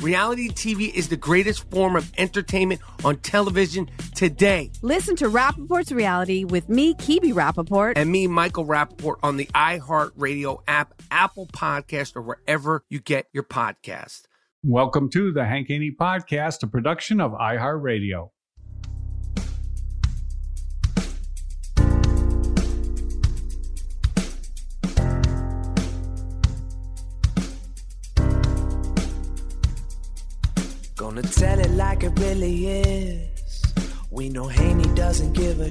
Reality TV is the greatest form of entertainment on television today. Listen to Rappaport's Reality with me, Kibi Rappaport. And me, Michael Rappaport, on the iHeartRadio app, Apple Podcast, or wherever you get your podcast. Welcome to the Hank Haney Podcast, a production of iHeartRadio. Gonna tell it like it really is. We know Haney doesn't give a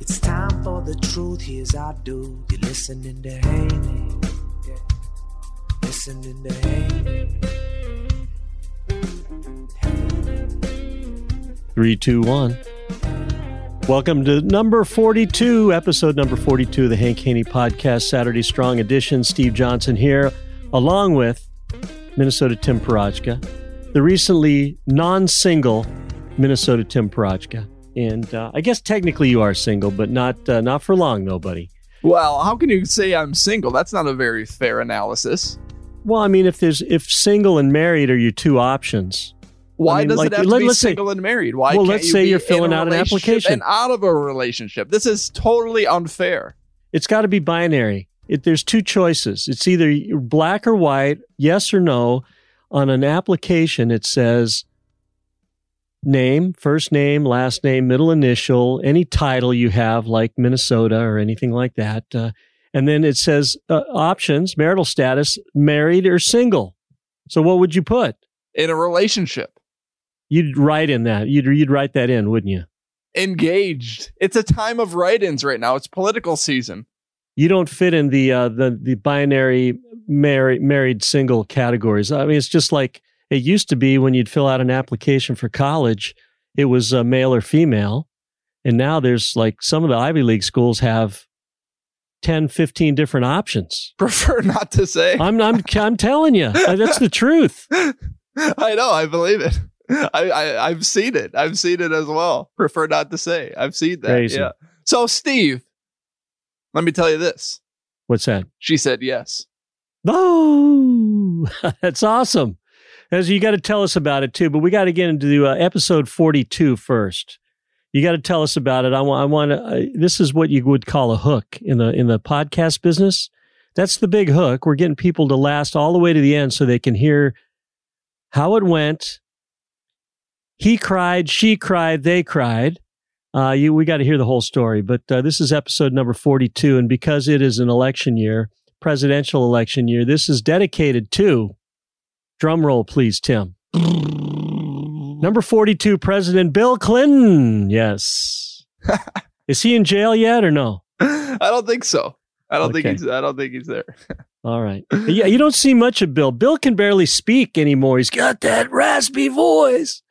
It's time for the truth, here's our dude. You're listening to Haney. Yeah. Listening to Haney. 3, 2, 1. Welcome to number 42, episode number 42 of the Hank Haney Podcast, Saturday Strong Edition. Steve Johnson here, along with Minnesota Tim Parochka, the recently non-single Minnesota Tim Parochka. And I guess technically you are single, but not for long, though, buddy. Well, how can you say I'm single? That's not a very fair analysis. Well, I mean, if single and married are your two options. Why does it have to be single and married? Why can't you be in a relationship? Well, let's say you're filling out an application and out of a relationship. This is totally unfair. It's got to be binary. There's two choices. It's either black or white, yes or no. On an application, it says name, first name, last name, middle initial, any title you have like Minnesota or anything like that. And then it says options, marital status, married or single. So what would you put? In a relationship. You'd write in that. You'd write that in, wouldn't you? Engaged. It's a time of write-ins right now. It's political season. You don't fit in the binary married single categories. I mean, it's just like it used to be when you'd fill out an application for college, it was male or female. And now there's like some of the Ivy League schools have 10, 15 different options. Prefer not to say. I'm telling you, that's the truth. I know. I believe it. I've seen it. I've seen it as well. Prefer not to say. I've seen that. Crazy. Yeah. So, Steve, let me tell you this. What's that? She said yes. Oh, that's awesome. As you got to tell us about it, too, but we got to get into episode 42 first. You got to tell us about it. I want to this is what you would call a hook in the podcast business. That's the big hook. We're getting people to last all the way to the end so they can hear how it went. He cried, she cried, they cried. We got to hear the whole story, but this is episode number 42. And because it is an election year, presidential election year, this is dedicated to... Drum roll, please, Tim. Number 42, President Bill Clinton. Yes. Is he in jail yet or no? I don't think so. I don't think he's there. All right. Yeah, you don't see much of Bill. Bill can barely speak anymore. He's got that raspy voice.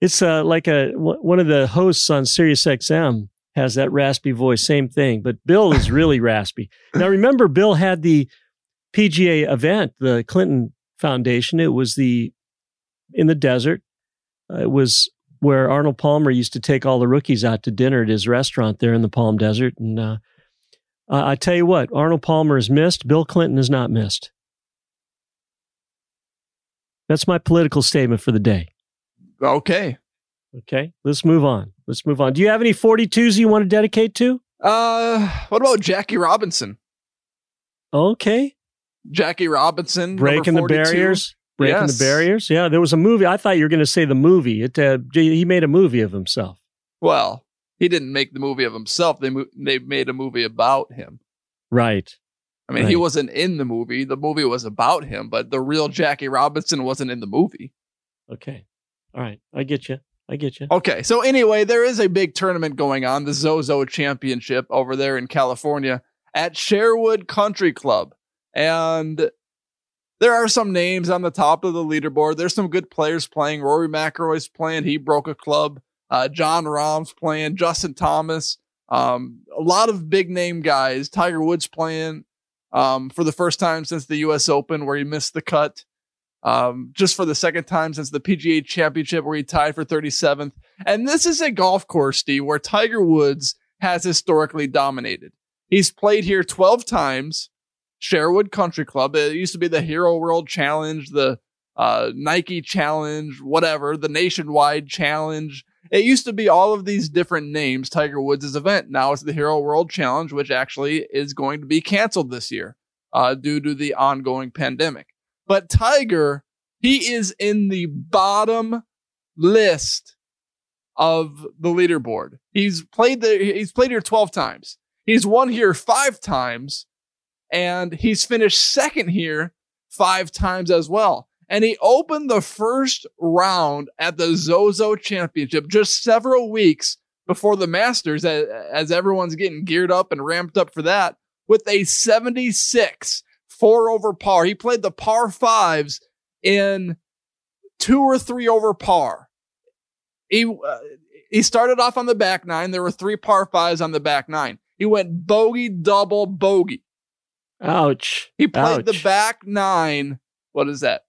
It's like one of the hosts on Sirius XM has that raspy voice, same thing. But Bill is really raspy. Now, remember, Bill had the PGA event, the Clinton Foundation. It was in the desert. It was where Arnold Palmer used to take all the rookies out to dinner at his restaurant there in the Palm Desert. And I tell you what, Arnold Palmer is missed. Bill Clinton is not missed. That's my political statement for the day. Okay. Okay. Let's move on. Do you have any 42s you want to dedicate to? What about Jackie Robinson? Okay. Jackie Robinson. Breaking the barriers. The barriers. Yeah. There was a movie. I thought you were going to say the movie. He made a movie of himself. Well, he didn't make the movie of himself. They made a movie about him. Right. I mean, He wasn't in the movie. The movie was about him, but the real Jackie Robinson wasn't in the movie. Okay. All right. I get you. Okay. So anyway, there is a big tournament going on, the Zozo Championship over there in California at Sherwood Country Club. And there are some names on the top of the leaderboard. There's some good players playing. Rory McIlroy's playing. He broke a club. John Rahm's playing. Justin Thomas. A lot of big name guys. Tiger Woods playing for the first time since the U.S. Open where he missed the cut. Just for the second time since the PGA Championship where he tied for 37th. And this is a golf course, Steve, where Tiger Woods has historically dominated. He's played here 12 times. Sherwood Country Club. It used to be the Hero World Challenge, the Nike Challenge, whatever, the Nationwide Challenge. It used to be all of these different names, Tiger Woods' event. Now it's the Hero World Challenge, which actually is going to be canceled this year due to the ongoing pandemic. But Tiger, he is in the bottom list of the leaderboard. He's played here 12 times. He's won here 5 times. And he's finished second here 5 times as well. And he opened the first round at the Zozo Championship just several weeks before the Masters, as everyone's getting geared up and ramped up for that, with a 76, 4 over par. He played the par fives in 2 or 3 over par. He started off on the back nine. There were 3 par fives on the back nine. He went bogey, double, bogey. Ouch. He played the back nine. What is that?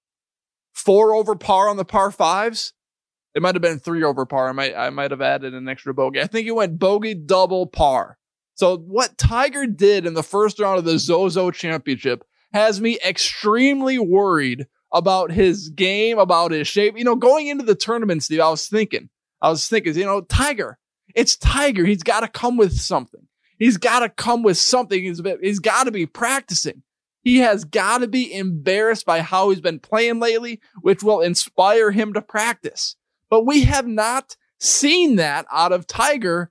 4 over par on the par fives? It might have been 3 over par. I might have added an extra bogey. I think he went bogey, double, par. So what Tiger did in the first round of the Zozo Championship has me extremely worried about his game, about his shape. You know, going into the tournament, Steve, I was thinking, you know, Tiger, it's Tiger. He's got to come with something. He's got to come with something. He's got to be practicing. He has got to be embarrassed by how he's been playing lately, which will inspire him to practice. But we have not seen that out of Tiger,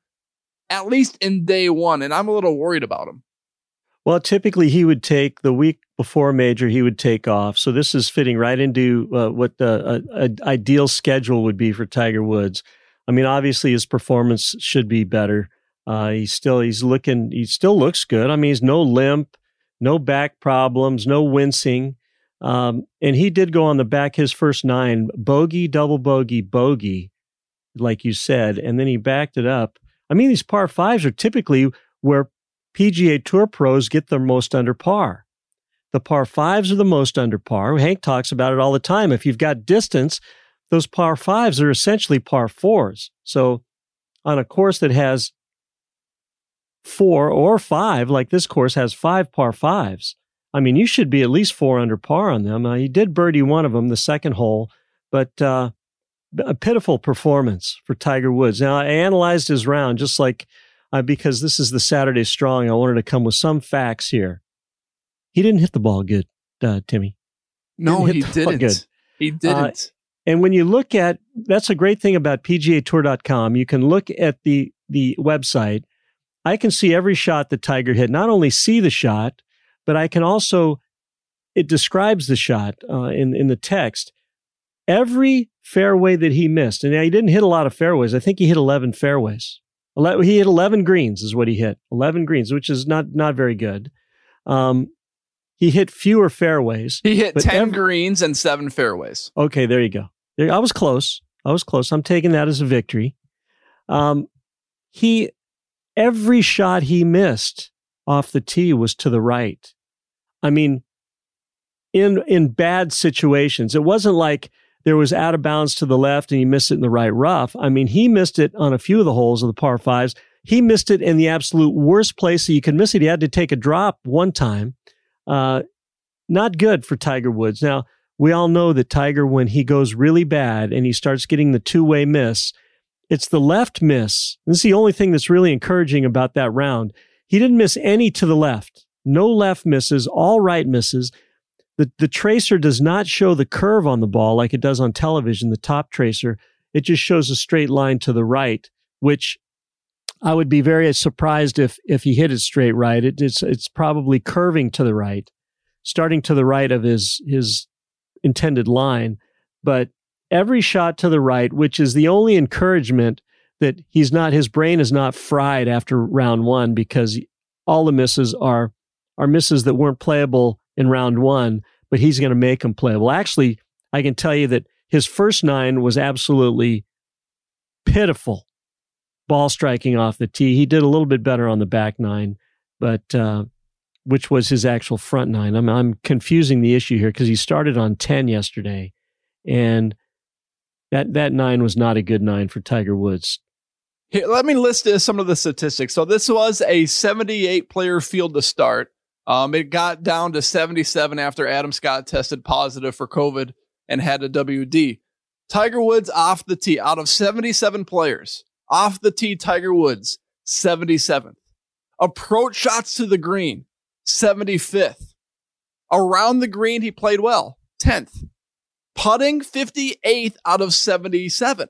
at least in day one, and I'm a little worried about him. Well, typically he would take the week before major, he would take off. So this is fitting right into what the ideal schedule would be for Tiger Woods. I mean, obviously his performance should be better. He still looks good. I mean, he's no limp, no back problems, no wincing. And he did go on the back his first 9, bogey, double bogey, bogey, like you said, and then he backed it up. I mean, these par fives are typically where PGA Tour pros get the most under par. The par fives are the most under par. Hank talks about it all the time. If you've got distance, those par fives are essentially par fours. So on a course that has 4 or 5, like this course has 5 par fives. I mean, you should be at least 4 under par on them. He did birdie one of them, the second hole, but a pitiful performance for Tiger Woods. Now, I analyzed his round just like, because this is the Saturday Strong, I wanted to come with some facts here. He didn't hit the ball good, Timmy. No, he didn't. And when you look at, that's a great thing about PGAtour.com. You can look at the website. I can see every shot that Tiger hit, not only see the shot, but I can also, it describes the shot in the text. Every fairway that he missed, and he didn't hit a lot of fairways. I think he hit 11 fairways. He hit 11 greens is what he hit, 11 greens, which is not very good. He hit fewer fairways. He hit 10 greens and 7 fairways. Okay, there you go. I was close. I was close. I'm taking that as a victory. Every shot he missed off the tee was to the right. I mean, in bad situations. It wasn't like there was out of bounds to the left and he missed it in the right rough. I mean, he missed it on a few of the holes of the par fives. He missed it in the absolute worst place that you could miss it. He had to take a drop one time. Not good for Tiger Woods. Now, we all know that Tiger, when he goes really bad and he starts getting the two-way miss, it's the left miss. This is the only thing that's really encouraging about that round. He didn't miss any to the left. No left misses, all right misses. The tracer does not show the curve on the ball like it does on television, the top tracer. It just shows a straight line to the right, which I would be very surprised if he hit it straight right. It's probably curving to the right, starting to the right of his intended line. But every shot to the right, which is the only encouragement that his brain is not fried after round one, because all the misses are misses that weren't playable in round one, but he's going to make them playable. Actually, I can tell you that his first nine was absolutely pitiful ball striking off the tee. He did a little bit better on the back nine, but which was his actual front nine. I'm confusing the issue here because he started on 10 yesterday, and that nine was not a good nine for Tiger Woods. Here, let me list some of the statistics. So this was a 78-player field to start. It got down to 77 after Adam Scott tested positive for COVID and had a WD. Tiger Woods off the tee, out of 77 players, off the tee, Tiger Woods, 77th. Approach shots to the green, 75th. Around the green, he played well, 10th. Putting 58th out of 77.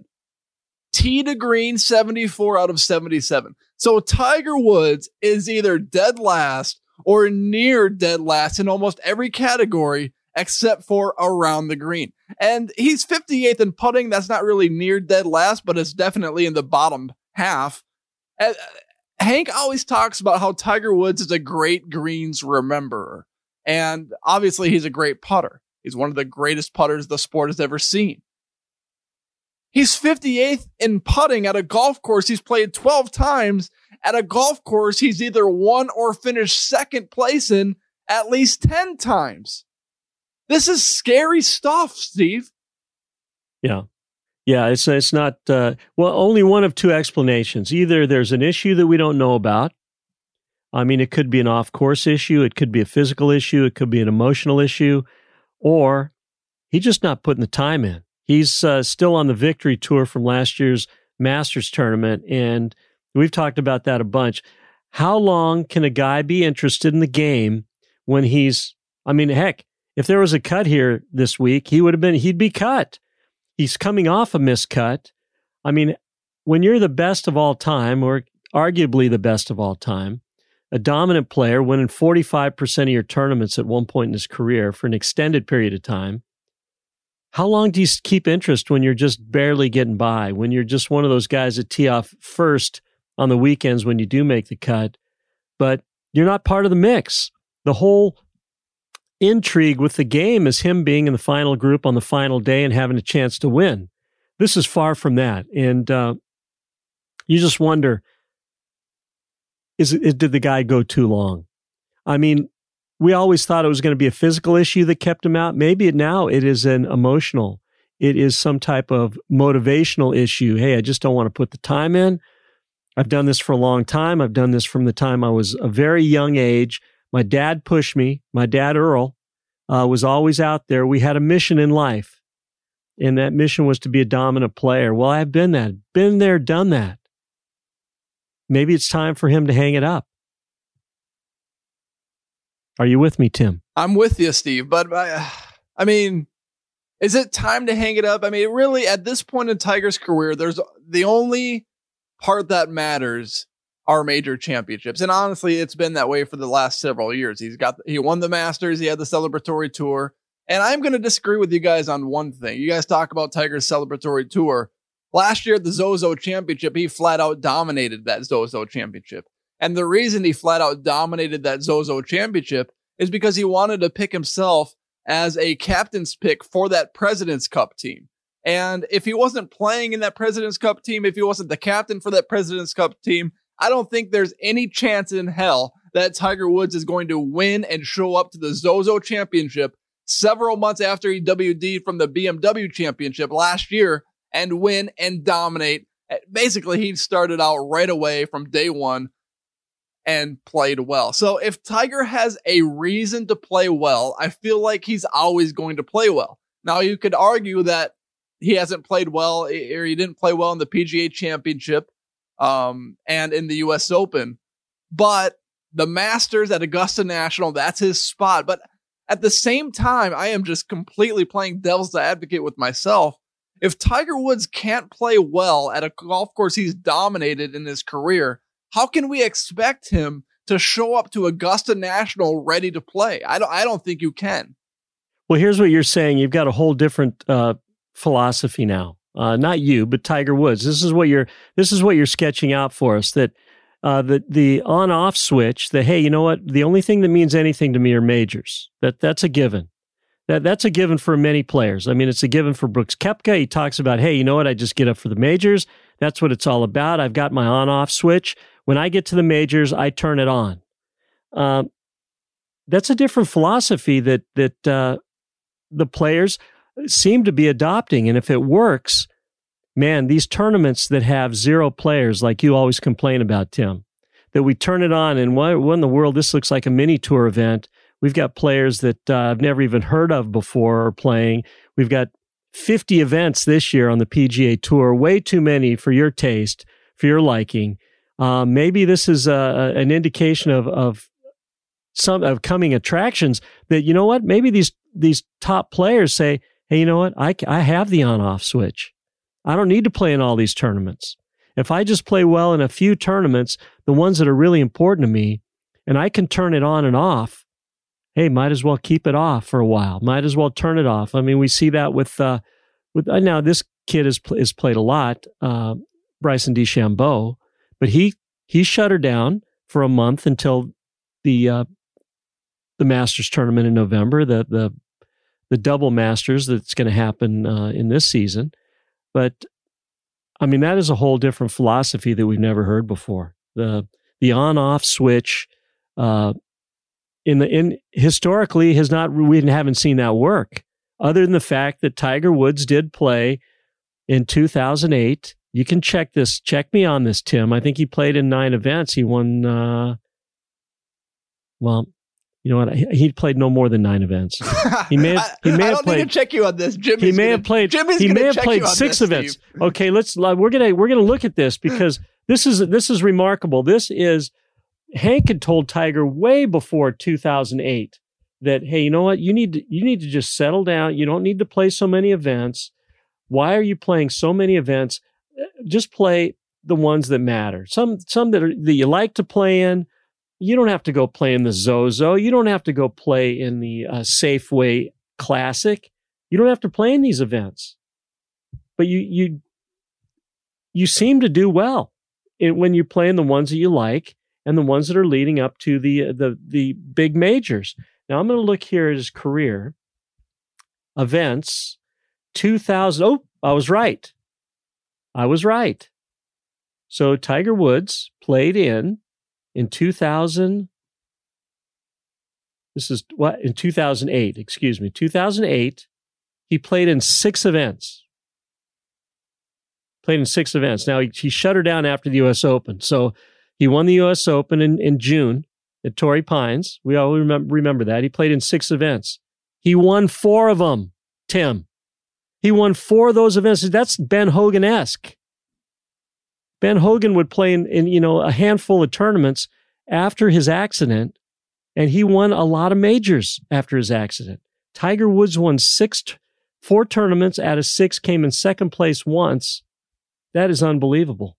Tee to green 74 out of 77. So Tiger Woods is either dead last or near dead last in almost every category except for around the green. And he's 58th in putting. That's not really near dead last, but it's definitely in the bottom half. And Hank always talks about how Tiger Woods is a great greens rememberer. And obviously he's a great putter. He's one of the greatest putters the sport has ever seen. He's 58th in putting at a golf course he's played 12 times. At a golf course he's either won or finished second place in at least 10 times. This is scary stuff, Steve. Yeah, it's not... only one of two explanations. Either there's an issue that we don't know about. I mean, it could be an off-course issue. It could be a physical issue. It could be an emotional issue. Or he's just not putting the time in. He's still on the victory tour from last year's Masters tournament, and we've talked about that a bunch. How long can a guy be interested in the game when if there was a cut here this week, he'd be cut. He's coming off a missed cut. I mean, when you're the best of all time, or arguably the best of all time, a dominant player winning 45% of your tournaments at one point in his career for an extended period of time. How long do you keep interest when you're just barely getting by, when you're just one of those guys that tee off first on the weekends when you do make the cut, but you're not part of the mix? The whole intrigue with the game is him being in the final group on the final day and having a chance to win. This is far from that. And you just wonder, did the guy go too long? I mean, we always thought it was going to be a physical issue that kept him out. Maybe now it is an emotional. It is some type of motivational issue. Hey, I just don't want to put the time in. I've done this for a long time. I've done this from the time I was a very young age. My dad pushed me. My dad, Earl, was always out there. We had a mission in life, and that mission was to be a dominant player. Well, I've been that. Been there, done that. Maybe it's time for him to hang it up. Are you with me, Tim? I'm with you, Steve. But I mean, is it time to hang it up? I mean, really, at this point in Tiger's career, there's the only part that matters are major championships. And honestly, it's been that way for the last several years. He won the Masters. He had the celebratory tour. And I'm going to disagree with you guys on one thing. You guys talk about Tiger's celebratory tour. Last year at the Zozo Championship, he flat out dominated that Zozo Championship. And the reason he flat out dominated that Zozo Championship is because he wanted to pick himself as a captain's pick for that President's Cup team. And if he wasn't playing in that President's Cup team, if he wasn't the captain for that President's Cup team, I don't think there's any chance in hell that Tiger Woods is going to win and show up to the Zozo Championship several months after he WD'd from the BMW Championship last year and win and dominate. Basically, he started out right away from day one and played well. So if Tiger has a reason to play well, I feel like he's always going to play well. Now, you could argue that he hasn't played well, or he didn't play well in the PGA Championship and in the U.S. Open. But the Masters at Augusta National, that's his spot. But at the same time, I am just completely playing devil's advocate with myself. If Tiger Woods can't play well at a golf course he's dominated in his career, how can we expect him to show up to Augusta National ready to play? I don't think you can. Well, here's what you're saying. You've got a whole different philosophy now. Not you, but Tiger Woods. This is what you're sketching out for us, that the on-off switch, that, hey, you know what? The only thing that means anything to me are majors. That's a given. That's a given for many players. I mean, it's a given for Brooks Koepka. He talks about, hey, you know what? I just get up for the majors. That's what it's all about. I've got my on-off switch. When I get to the majors, I turn it on. That's a different philosophy that the players seem to be adopting. And if it works, man, these tournaments that have zero players, like you always complain about, Tim, that we turn it on and what in the world, this looks like a mini tour event. We've got players that I've never even heard of before are playing. We've got 50 events this year on the PGA Tour, way too many for your taste, for your liking. Maybe this is an indication of some of coming attractions that, you know what, maybe these top players say, hey, you know what, I have the on-off switch. I don't need to play in all these tournaments. If I just play well in a few tournaments, the ones that are really important to me, and I can turn it on and off, hey, might as well keep it off for a while. Might as well turn it off. I mean, we see that with now this kid has played a lot, Bryson DeChambeau, but he shut her down for a month until the Masters tournament in November, the double Masters that's going to happen in this season. But I mean, that is a whole different philosophy that we've never heard before. The on-off switch. Historically has not, we haven't seen that work, other than the fact that Tiger Woods did play in 2008. You can check this. Check me on this, Tim. I think he played in 9 events. He won. Well, you know what? He played no more than 9 events. He may have played. I don't need to check you on this, Jimmy. He may have played 6 events. Steve. Okay, we're gonna look at this, because this is remarkable. This is. Hank had told Tiger way before 2008 that, hey, you know what? You need to just settle down. You don't need to play so many events. Why are you playing so many events? Just play the ones that matter. Some that you like to play in. You don't have to go play in the Zozo. You don't have to go play in the Safeway Classic. You don't have to play in these events. But you seem to do well when you play in the ones that you like, and the ones that are leading up to the big majors. Now I'm going to look here at his career events. 2000. Oh, I was right. So Tiger Woods played in 2000. This is what, in 2008. Excuse me, 2008. He played in 6 events. Now he shut her down after the U.S. Open. So. He won the U.S. Open in June at Torrey Pines. We all remember that. He played in 6 events. He won 4 of them, Tim. He won 4 of those events. That's Ben Hogan-esque. Ben Hogan would play in a handful of tournaments after his accident, and he won a lot of majors after his accident. Tiger Woods won 4 tournaments out of 6, came in second place once. That is unbelievable.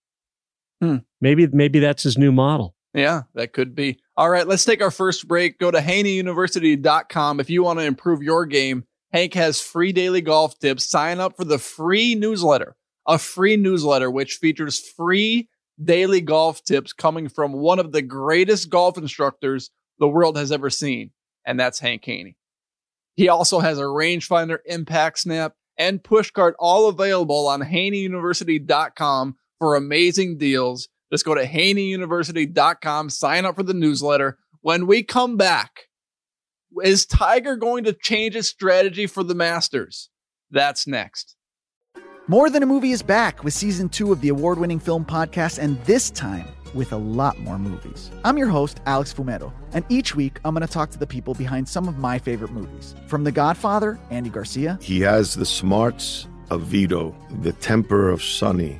Maybe that's his new model. Yeah, that could be. All right, let's take our first break. Go to HaneyUniversity.com. If you want to improve your game, Hank has free daily golf tips. Sign up for the free newsletter, which features free daily golf tips coming from one of the greatest golf instructors the world has ever seen, and that's Hank Haney. He also has a rangefinder, impact snap, and pushcart, all available on HaneyUniversity.com for amazing deals. Just go to HaneyUniversity.com, sign up for the newsletter. When we come back, is Tiger going to change his strategy for the Masters? That's next. More Than a Movie is back with season 2 of the award-winning film podcast, and this time with a lot more movies. I'm your host, Alex Fumero, and each week I'm going to talk to the people behind some of my favorite movies. From The Godfather, Andy Garcia. He has the smarts of Vito, the temper of Sonny,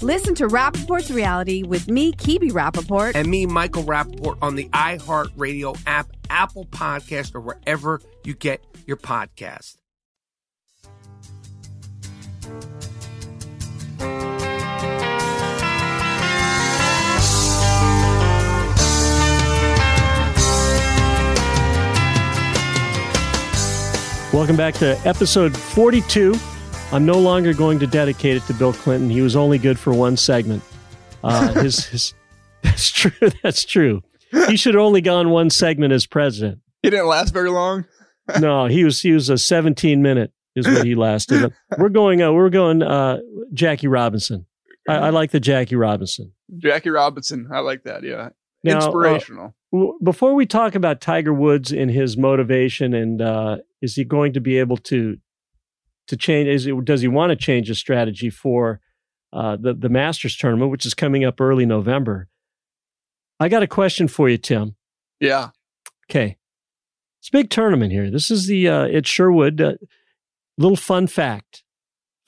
Listen to Rappaport's Reality with me, Kibi Rappaport. And me, Michael Rappaport, on the iHeartRadio app, Apple Podcast, or wherever you get your podcast. Welcome back to episode 42. I'm no longer going to dedicate it to Bill Clinton. He was only good for one segment. That's true. That's true. He should have only gone one segment as president. He didn't last very long. No, he was a 17-minute is what he lasted. We're going Jackie Robinson. I like the Jackie Robinson. Jackie Robinson. I like that. Yeah. Now, inspirational. Before we talk about Tiger Woods and his motivation and is he going to be able to change, does he want to change his strategy for the Masters tournament, which is coming up early November? I got a question for you, Tim. Yeah. Okay. It's a big tournament here. This is at Sherwood. Little fun fact.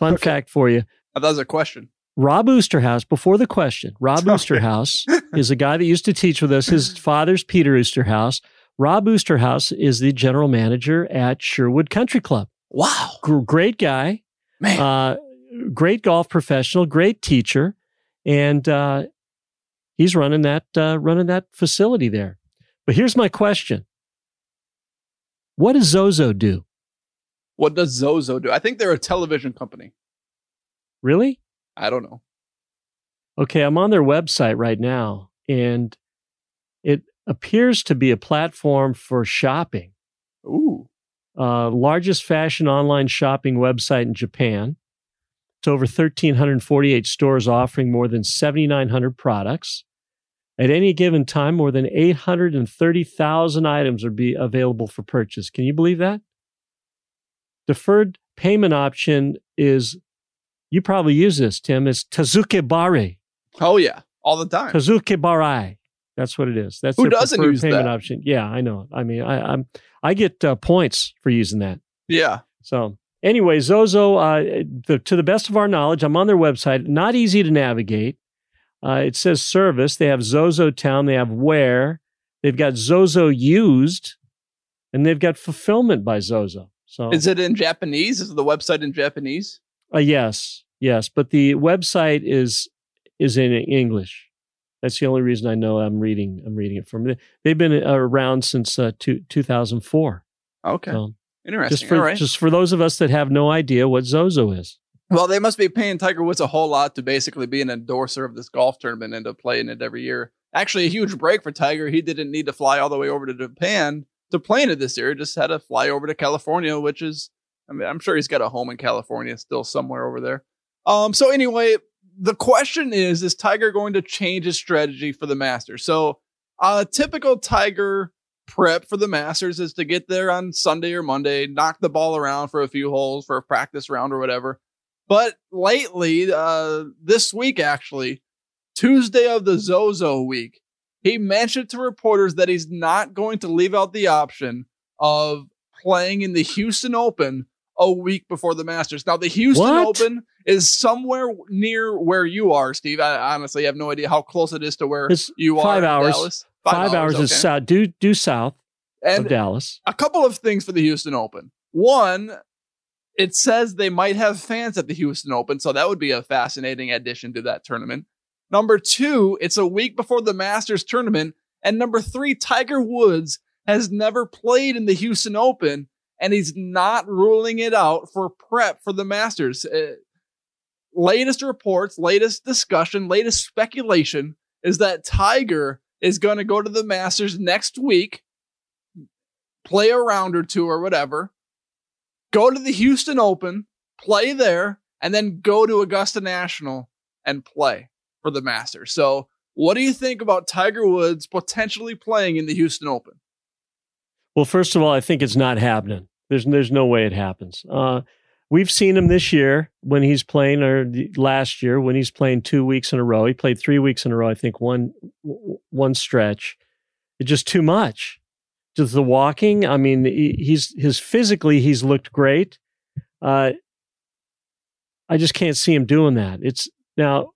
Fun fact for you. I thought that was a question. Rob Oosterhouse, before the question, Oosterhouse is a guy that used to teach with us. His father's Peter Oosterhouse. Rob Oosterhouse is the general manager at Sherwood Country Club. Wow. Great guy. Man. Great golf professional, great teacher. And he's running that facility there. But here's my question. What does Zozo do? What does Zozo do? I think they're a television company. Really? I don't know. Okay, I'm on their website right now, and it appears to be a platform for shopping. Ooh. largest fashion online shopping website in Japan. It's over 1,348 stores offering more than 7,900 products. At any given time, more than 830,000 items would be available for purchase. Can you believe that? Deferred payment option is, you probably use this, Tim, it's Tazukebari. Oh, yeah. All the time. Tazukebari. That's what it is. That's who doesn't use that? Payment option. Yeah, I know. I mean, I get points for using that. Yeah. So anyway, Zozo, to the best of our knowledge, I'm on their website. Not easy to navigate. It says service. They have Zozo Town. They have Wear. They've got Zozo Used, and they've got Fulfillment by Zozo. So is it in Japanese? Is the website in Japanese? Yes. But the website is in English. That's the only reason I know I'm reading it from. They've been around since 2004. Okay, interesting. Just for those of us that have no idea what Zozo is. Well, they must be paying Tiger Woods a whole lot to basically be an endorser of this golf tournament and to play in it every year. Actually, a huge break for Tiger. He didn't need to fly all the way over to Japan to play in it this year. He just had to fly over to California, which is, I mean, I'm sure he's got a home in California still somewhere over there. So anyway, the question is Tiger going to change his strategy for the Masters? So a typical Tiger prep for the Masters is to get there on Sunday or Monday, knock the ball around for a few holes for a practice round or whatever. But lately, this week, actually, Tuesday of the Zozo week, he mentioned to reporters that he's not going to leave out the option of playing in the Houston Open a week before the Masters. Now, the Houston Open is somewhere near where you are, Steve. I honestly have no idea how close it is to where you are. 5 hours. Dallas. Five hours is south, due south of Dallas. A couple of things for the Houston Open. One, it says they might have fans at the Houston Open, so that would be a fascinating addition to that tournament. Number two, it's a week before the Masters tournament. And number three, Tiger Woods has never played in the Houston Open, and he's not ruling it out for prep for the Masters. Latest reports, latest discussion, latest speculation is that Tiger is going to go to the Masters next week, play a round or two or whatever, go to the Houston Open, play there, and then go to Augusta National and play for the Masters. So what do you think about Tiger Woods potentially playing in the Houston Open? Well, first of all, I think it's not happening. There's no way it happens. We've seen him this year when he's playing, or last year when he's playing 2 weeks in a row. He played 3 weeks in a row, I think, one stretch. It's just too much. Just the walking. I mean, he's physically, he's looked great. I just can't see him doing that. Now,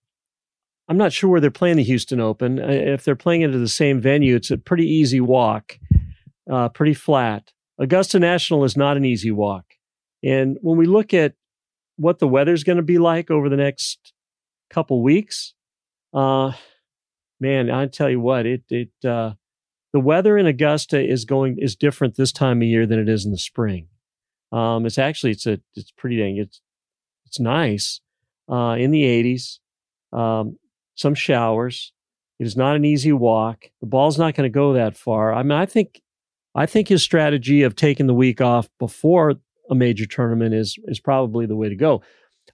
I'm not sure where they're playing the Houston Open. If they're playing it at the same venue, it's a pretty easy walk. Pretty flat. Augusta National is not an easy walk. And when we look at what the weather's going to be like over the next couple weeks, man, I tell you what, the weather in Augusta is different this time of year than it is in the spring. It's nice, in the 80s, some showers. It is not an easy walk. The ball's not going to go that far. I mean, I think his strategy of taking the week off before a major tournament is probably the way to go.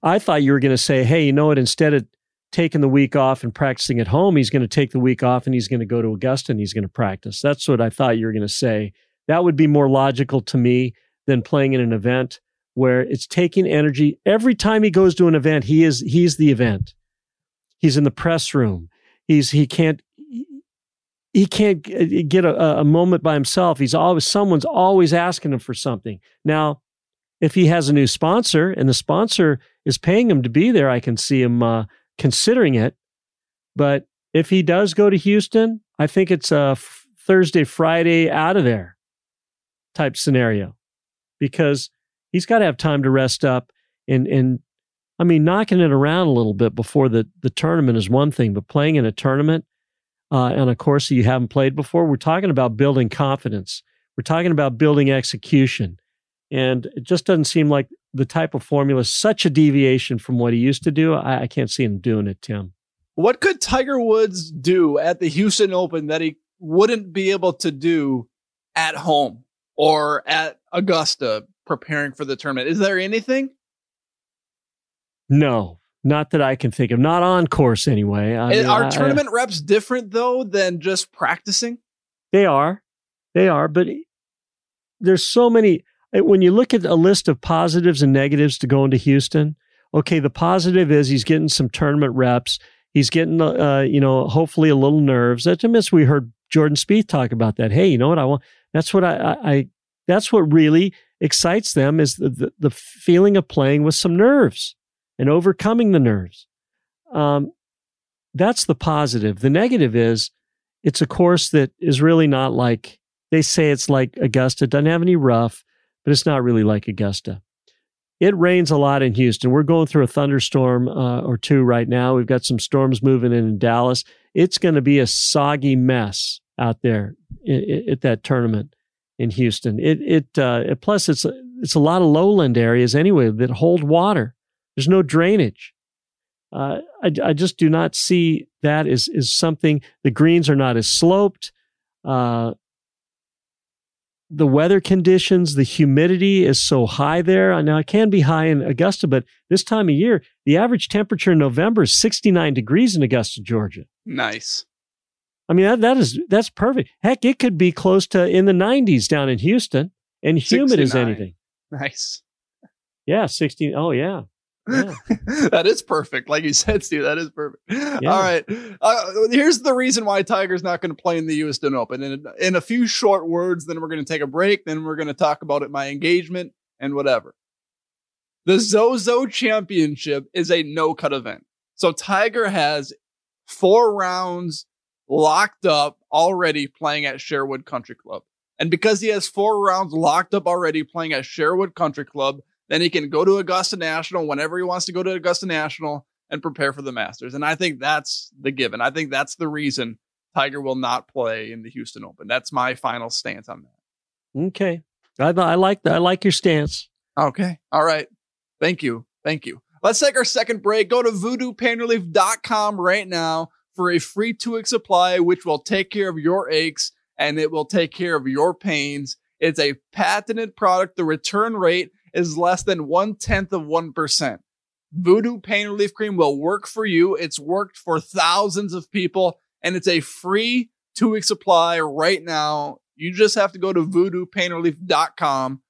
I thought you were going to say, hey, you know what? Instead of taking the week off and practicing at home, he's going to take the week off and he's going to go to Augusta and he's going to practice. That's what I thought you were going to say. That would be more logical to me than playing in an event where it's taking energy. Every time he goes to an event, he's the event. He's in the press room. He can't get a moment by himself. Someone's always asking him for something. Now, if he has a new sponsor and the sponsor is paying him to be there, I can see him considering it. But if he does go to Houston, I think it's a Thursday, Friday out of there type scenario, because he's got to have time to rest up and I mean, knocking it around a little bit before the tournament is one thing, but playing in a tournament, on a course that you haven't played before, we're talking about building confidence. We're talking about building execution. And it just doesn't seem like the type of formula, such a deviation from what he used to do. I can't see him doing it, Tim. What could Tiger Woods do at the Houston Open that he wouldn't be able to do at home or at Augusta, preparing for the tournament. Is there anything? No, not that I can think of. Not on course anyway. Are tournament reps different though than just practicing? They are, but there's so many. When you look at a list of positives and negatives to going to Houston, okay, the positive is he's getting some tournament reps. He's getting, hopefully a little nerves. That's a miss. We heard Jordan Spieth talk about that. Hey, you know what I want? That's what that's what really excites them, is the feeling of playing with some nerves and overcoming the nerves. That's the positive. The negative is it's a course that is really not like, they say it's like Augusta. It doesn't have any rough, but it's not really like Augusta. It rains a lot in Houston. We're going through a thunderstorm or two right now. We've got some storms moving in Dallas. It's going to be a soggy mess out there at that tournament in Houston. Plus, it's a lot of lowland areas anyway that hold water. There's no drainage. I just do not see that as something. The greens are not as sloped. The weather conditions, the humidity is so high there. Now, it can be high in Augusta, but this time of year, the average temperature in November is 69 degrees in Augusta, Georgia. Nice. I mean, that's perfect. Heck, it could be close to in the 90s down in Houston, and humid 69. As anything. Nice. Yeah, 16. Oh, yeah. Yeah. That is perfect. Like you said, Steve, that is perfect. Yeah. All right. Here's the reason why Tiger's not going to play in the Houston Open. In a few short words, then we're going to take a break. Then we're going to talk about it, my engagement and whatever. The Zozo Championship is a no-cut event. So Tiger has 4 rounds locked up already playing at Sherwood Country Club. And because he has 4 rounds locked up already playing at Sherwood Country Club, then he can go to Augusta National whenever he wants to go to Augusta National and prepare for the Masters. And I think that's the given. I think that's the reason Tiger will not play in the Houston Open. That's my final stance on that. Okay. I like that. I like your stance. Okay. All right. Thank you. Let's take our second break. Go to voodoopainrelief.com right now for a free 2-week supply, which will take care of your aches and it will take care of your pains. It's a patented product. The return rate is less than 0.1%. Voodoo Pain Relief Cream will work for you. It's worked for thousands of people, and it's a free 2-week supply right now. You just have to go to voodoopainrelief.com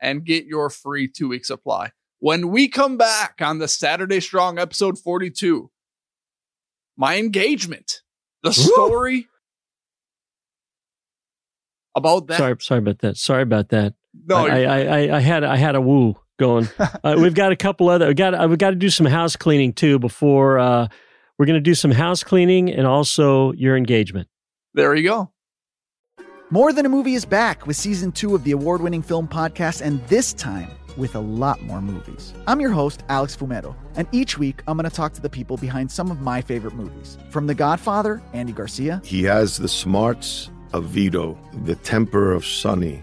and get your free 2-week supply. When we come back on the Saturday Strong episode 42, my engagement, the story about that. Sorry about that. No, I had a woo going. We've got a couple other. We've got to do some house cleaning too before we're going to do some house cleaning and also your engagement. There you go. More Than a Movie is back with season 2 of the award-winning film podcast, and this time with a lot more movies. I'm your host, Alex Fumero, and each week I'm going to talk to the people behind some of my favorite movies. From The Godfather, Andy Garcia. He has the smarts of Vito, the temper of Sonny,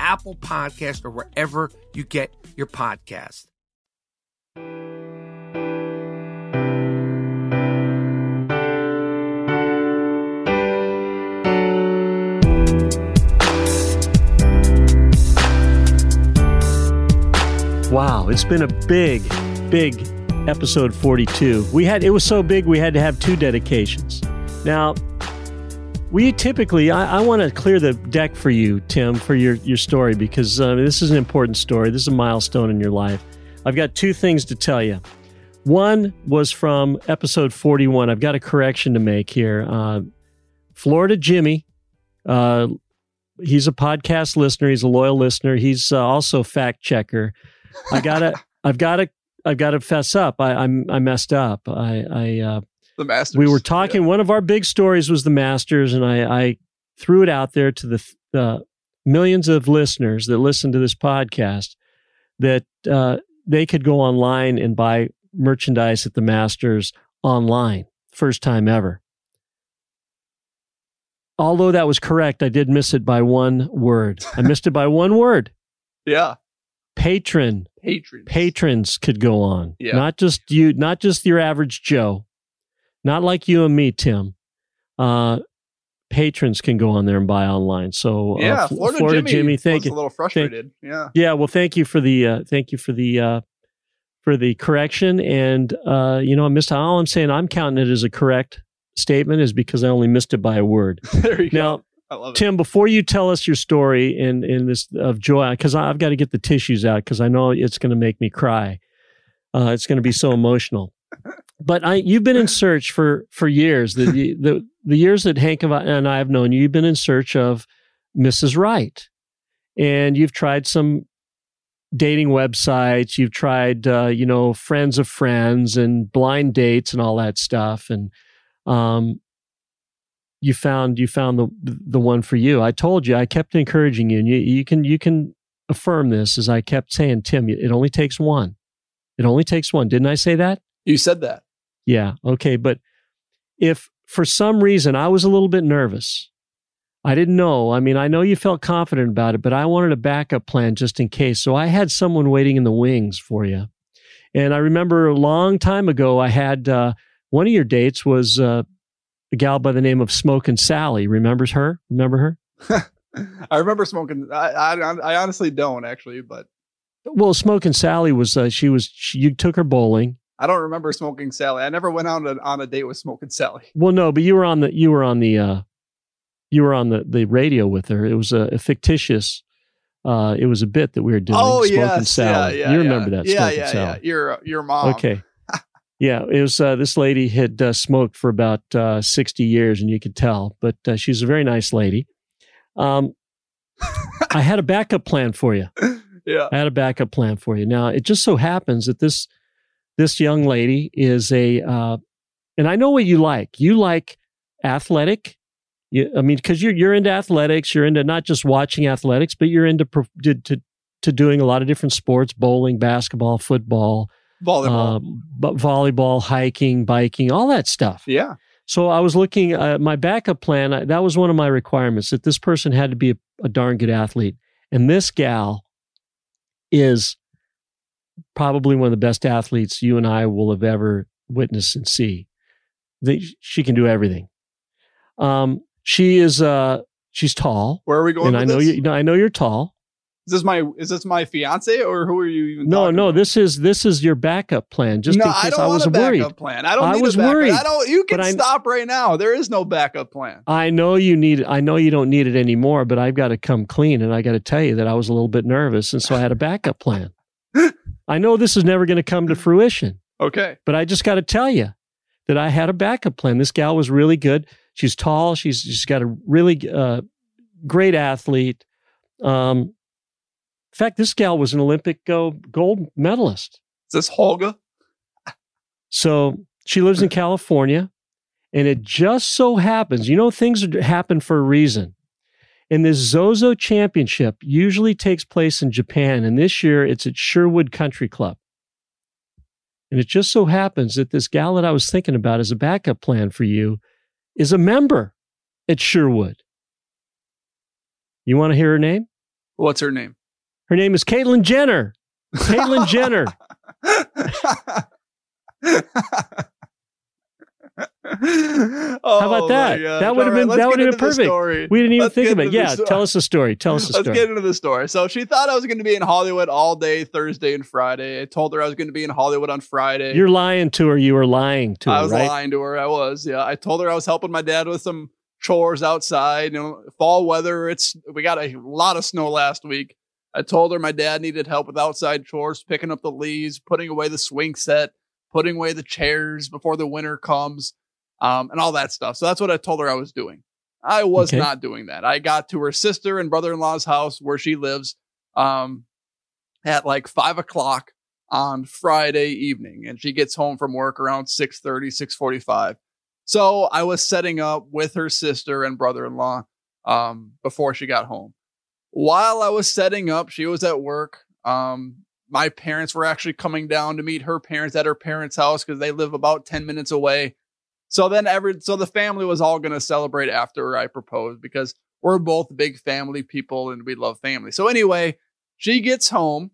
Apple Podcast, or wherever you get your podcast. Wow, it's been a big episode 42. It was so big we had to have 2 dedications. Now, we typically, I want to clear the deck for you, Tim, for your story, because this is an important story. This is a milestone in your life. I've got 2 things to tell you. One was from episode 41. I've got a correction to make here. Florida Jimmy, he's a podcast listener. He's a loyal listener. He's also fact checker. I've got to fess up. I messed up. The Masters. We were talking. Yeah. One of our big stories was the Masters, and I threw it out there to the millions of listeners that listen to this podcast that they could go online and buy merchandise at the Masters online, first time ever. Although that was correct, I did miss it by one word. I missed it by one word. Yeah. Patrons could go on. Yeah. Not just you, not just your average Joe, not like you and me, Tim. Patrons can go on there and buy online. So yeah, Florida Jimmy, thank you. A little frustrated. Yeah. Well, thank you for the correction. And I missed. All I'm saying, I'm counting it as a correct statement, is because I only missed it by a word. There you go. I love it. Tim, before you tell us your story in this of joy, because I've got to get the tissues out because I know it's going to make me cry. It's going to be so emotional. But you've been in search for years. The years that Hank and I have known you, you've been in search of Mrs. Right, and you've tried some dating websites. You've tried friends of friends and blind dates and all that stuff, and You found the one for you. I told you. I kept encouraging you, and you can affirm this as I kept saying, Tim, it only takes one. It only takes one. Didn't I say that? You said that. Yeah. Okay. But if for some reason I was a little bit nervous, I didn't know. I mean, I know you felt confident about it, but I wanted a backup plan just in case. So I had someone waiting in the wings for you. And I remember a long time ago, I had one of your dates was... a gal by the name of Smokin' Sally. Remember her? I remember Smokin'. I honestly don't actually, but. Well, Smokin' Sally was, you took her bowling. I don't remember Smokin' Sally. I never went out on a date with Smokin' Sally. Well, no, but you were on the radio with her. It was a fictitious, it was a bit that we were doing. Oh, yes. Sally. Yeah. You remember that. Yeah. Smokin' Sally. Yeah. Your mom. Okay. Yeah, it was this lady had smoked for about 60 years, and you could tell, but she's a very nice lady. I had a backup plan for you. Yeah. Now, it just so happens that this young lady is and I know what you like. You like athletic. Because you're into athletics. You're into not just watching athletics, but you're into to doing a lot of different sports, bowling, basketball, football, volleyball, hiking, biking, all that stuff. Yeah. So I was looking at my backup plan. That was one of my requirements, that this person had to be a darn good athlete. And this gal is probably one of the best athletes you and I will have ever witness and see. She can do everything. She is she's tall. Where are we going? And I know you're tall. Is this my fiance or who are you even? No, this is your backup plan. Just in case I was worried. No, I don't want a backup plan. I don't need a backup. You can stop right now. There is no backup plan. I know you need it. I know you don't need it anymore, but I've got to come clean and I got to tell you that I was a little bit nervous and so I had a backup plan. I know this is never going to come to fruition. Okay. But I just got to tell you that I had a backup plan. This gal was really good. She's tall. She's got a really great athlete. In fact, this gal was an Olympic gold medalist. Is this Holga? So she lives in California, and it just so happens, things happen for a reason. And this Zozo Championship usually takes place in Japan, and this year it's at Sherwood Country Club. And it just so happens that this gal that I was thinking about as a backup plan for you is a member at Sherwood. You want to hear her name? What's her name? Her name is Caitlyn Jenner. Caitlyn Jenner. How about that? That would have been perfect. We didn't even think of it. Yeah, tell us the story. Let's get into the story. So she thought I was going to be in Hollywood all day, Thursday and Friday. I told her I was going to be in Hollywood on Friday. You're lying to her. You were lying to her. I was lying to her. I was. Yeah, I told her I was helping my dad with some chores outside. Fall weather. We got a lot of snow last week. I told her my dad needed help with outside chores, picking up the leaves, putting away the swing set, putting away the chairs before the winter comes, and all that stuff. So that's what I told her I was doing. I was not doing that. I got to her sister and brother-in-law's house where she lives at like 5:00 on Friday evening, and she gets home from work around 6:30, 6:45. So I was setting up with her sister and brother-in-law before she got home. While I was setting up, she was at work. My parents were actually coming down to meet her parents at her parents' house because they live about 10 minutes away. So then the family was all going to celebrate after I proposed because we're both big family people and we love family. So anyway, she gets home.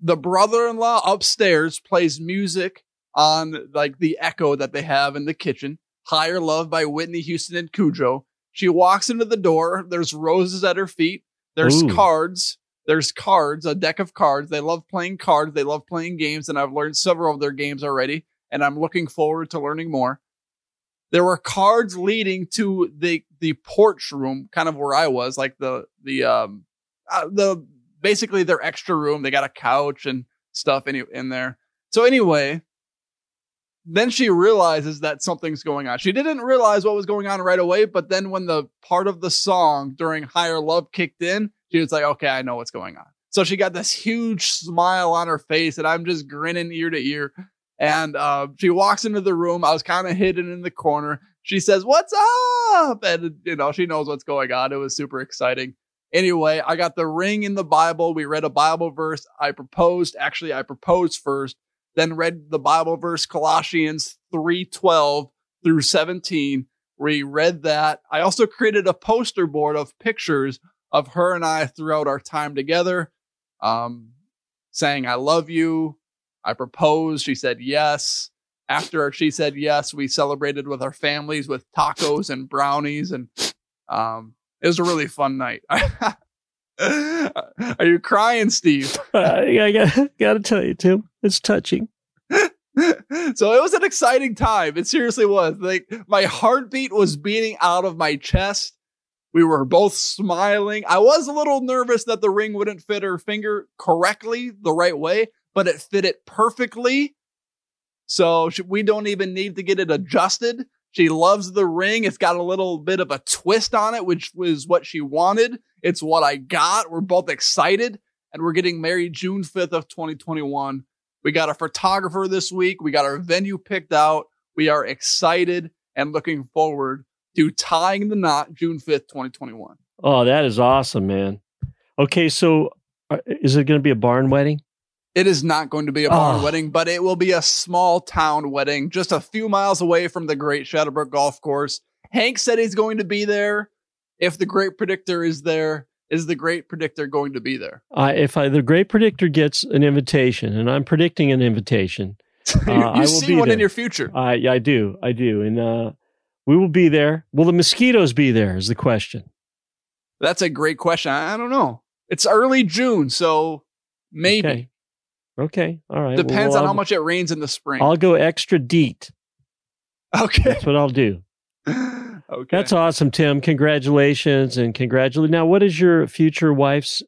The brother-in-law upstairs plays music on like the echo that they have in the kitchen. Higher Love by Whitney Houston and Cujo. She walks into the door. There's roses at her feet. There's cards. There's cards, a deck of cards. They love playing cards. They love playing games. And I've learned several of their games already. And I'm looking forward to learning more. There were cards leading to the porch room, kind of where I was, like the basically their extra room. They got a couch and stuff in there. So anyway, then she realizes that something's going on. She didn't realize what was going on right away, but then when the part of the song during Higher Love kicked in, she was like, okay, I know what's going on. So she got this huge smile on her face, and I'm just grinning ear to ear. And she walks into the room. I was kind of hidden in the corner. She says, what's up? And, she knows what's going on. It was super exciting. Anyway, I got the ring in the Bible. We read a Bible verse. I proposed first. Then read the Bible verse, Colossians 3:12 through 17. We read that. I also created a poster board of pictures of her and I throughout our time together, saying, I love you. I proposed. She said yes. After she said yes, we celebrated with our families with tacos and brownies. And it was a really fun night. Are you crying, Steve? I got to tell you, Tim, it's touching. So it was an exciting time. It seriously was. Like, my heartbeat was beating out of my chest. We were both smiling. I was a little nervous that the ring wouldn't fit her finger correctly the right way, but it fit it perfectly. So we don't even need to get it adjusted. She loves the ring. It's got a little bit of a twist on it, which was what she wanted. It's what I got. We're both excited, and we're getting married June 5th of 2021. We got a photographer this week. We got our venue picked out. We are excited and looking forward to tying the knot June 5th, 2021. Oh, that is awesome, man. Okay, so is it going to be a barn wedding? It is not going to be a barn wedding, but it will be a small town wedding just a few miles away from the Great Shadowbrook Golf Course. Hank said he's going to be there. If the Great Predictor is there, is the Great Predictor going to be there? The Great Predictor gets an invitation, and I'm predicting an invitation, You see one there in your future. Yeah, I do. I do. And we will be there. Will the mosquitoes be there is the question. That's a great question. I don't know. It's early June, so maybe. Okay. All right. Depends on how much it rains in the spring. I'll go extra deet. Okay. That's what I'll do. Okay. That's awesome, Tim. Congratulations and congratulate. Now, what is your future wife's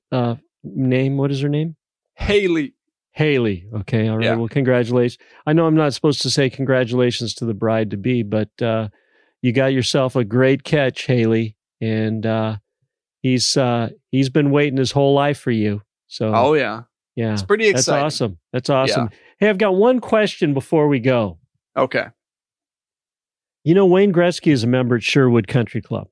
name? What is her name? Haley. Okay. All right. Yeah. Well, congratulations. I know I'm not supposed to say congratulations to the bride to be, but you got yourself a great catch, Haley. And he's been waiting his whole life for you. So. Oh, yeah. Yeah. It's pretty exciting. That's awesome. Yeah. Hey, I've got one question before we go. Okay. You know, Wayne Gretzky is a member at Sherwood Country Club.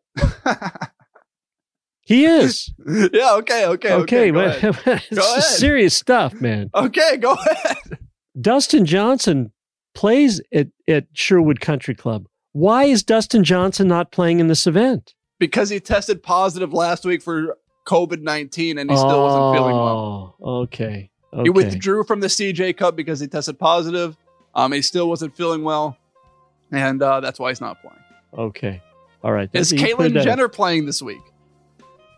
He is. Yeah, okay. Go ahead. Serious stuff, man. Okay, go ahead. Dustin Johnson plays at Sherwood Country Club. Why is Dustin Johnson not playing in this event? Because he tested positive last week for COVID-19 and he still wasn't feeling well. Okay. He withdrew from the CJ Cup because he tested positive. He still wasn't feeling well. And that's why he's not playing. Okay. All right. Is Caitlyn Jenner playing this week?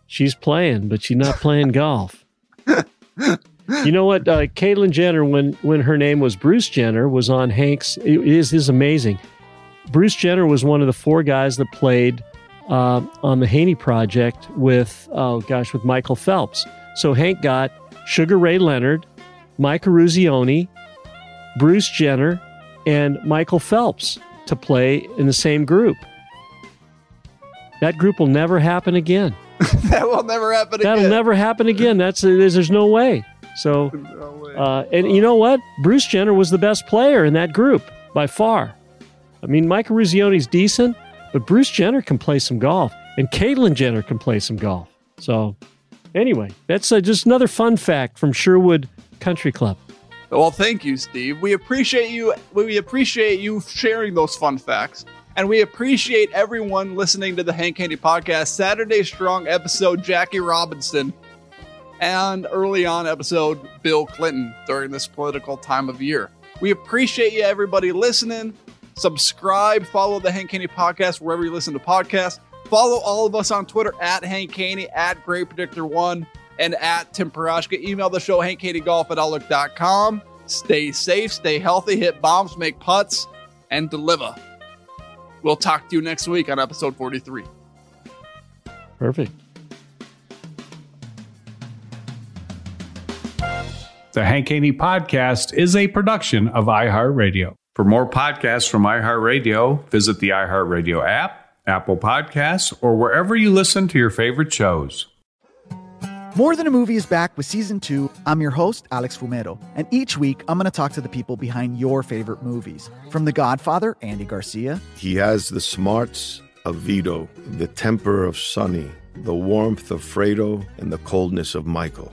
She's playing, but she's not playing golf. You know what? Caitlyn Jenner, when her name was Bruce Jenner, was on Hank's. It is amazing. Bruce Jenner was one of the four guys that played on the Haney Project with Michael Phelps. So Hank got Sugar Ray Leonard, Mike Ruzioni, Bruce Jenner, and Michael Phelps to play in the same group. That group will never happen again. That'll never happen again. There's no way. So, you know what? Bruce Jenner was the best player in that group by far. I mean, Michael Ruzioni's decent, but Bruce Jenner can play some golf, and Caitlyn Jenner can play some golf. So, anyway, that's just another fun fact from Sherwood Country Club. Well, thank you, Steve. We appreciate you. We appreciate you sharing those fun facts. And we appreciate everyone listening to the Hank Haney Podcast, Saturday Strong episode, Jackie Robinson, and early on episode, Bill Clinton, during this political time of year. We appreciate you, everybody, listening. Subscribe, follow the Hank Haney Podcast wherever you listen to podcasts. Follow all of us on Twitter, @HankHaney, @GreatPredictor1, and @Tim Parochka. Email the show, HankHaneyGolf@Outlook.com. Stay safe, stay healthy, hit bombs, make putts, and deliver. We'll talk to you next week on episode 43. Perfect. The Hank Haney Podcast is a production of iHeartRadio. For more podcasts from iHeartRadio, visit the iHeartRadio app, Apple Podcasts, or wherever you listen to your favorite shows. More Than a Movie is back with Season 2. I'm your host, Alex Fumero, and each week I'm going to talk to the people behind your favorite movies. From The Godfather, Andy Garcia. He has the smarts of Vito, the temper of Sonny, the warmth of Fredo, and the coldness of Michael.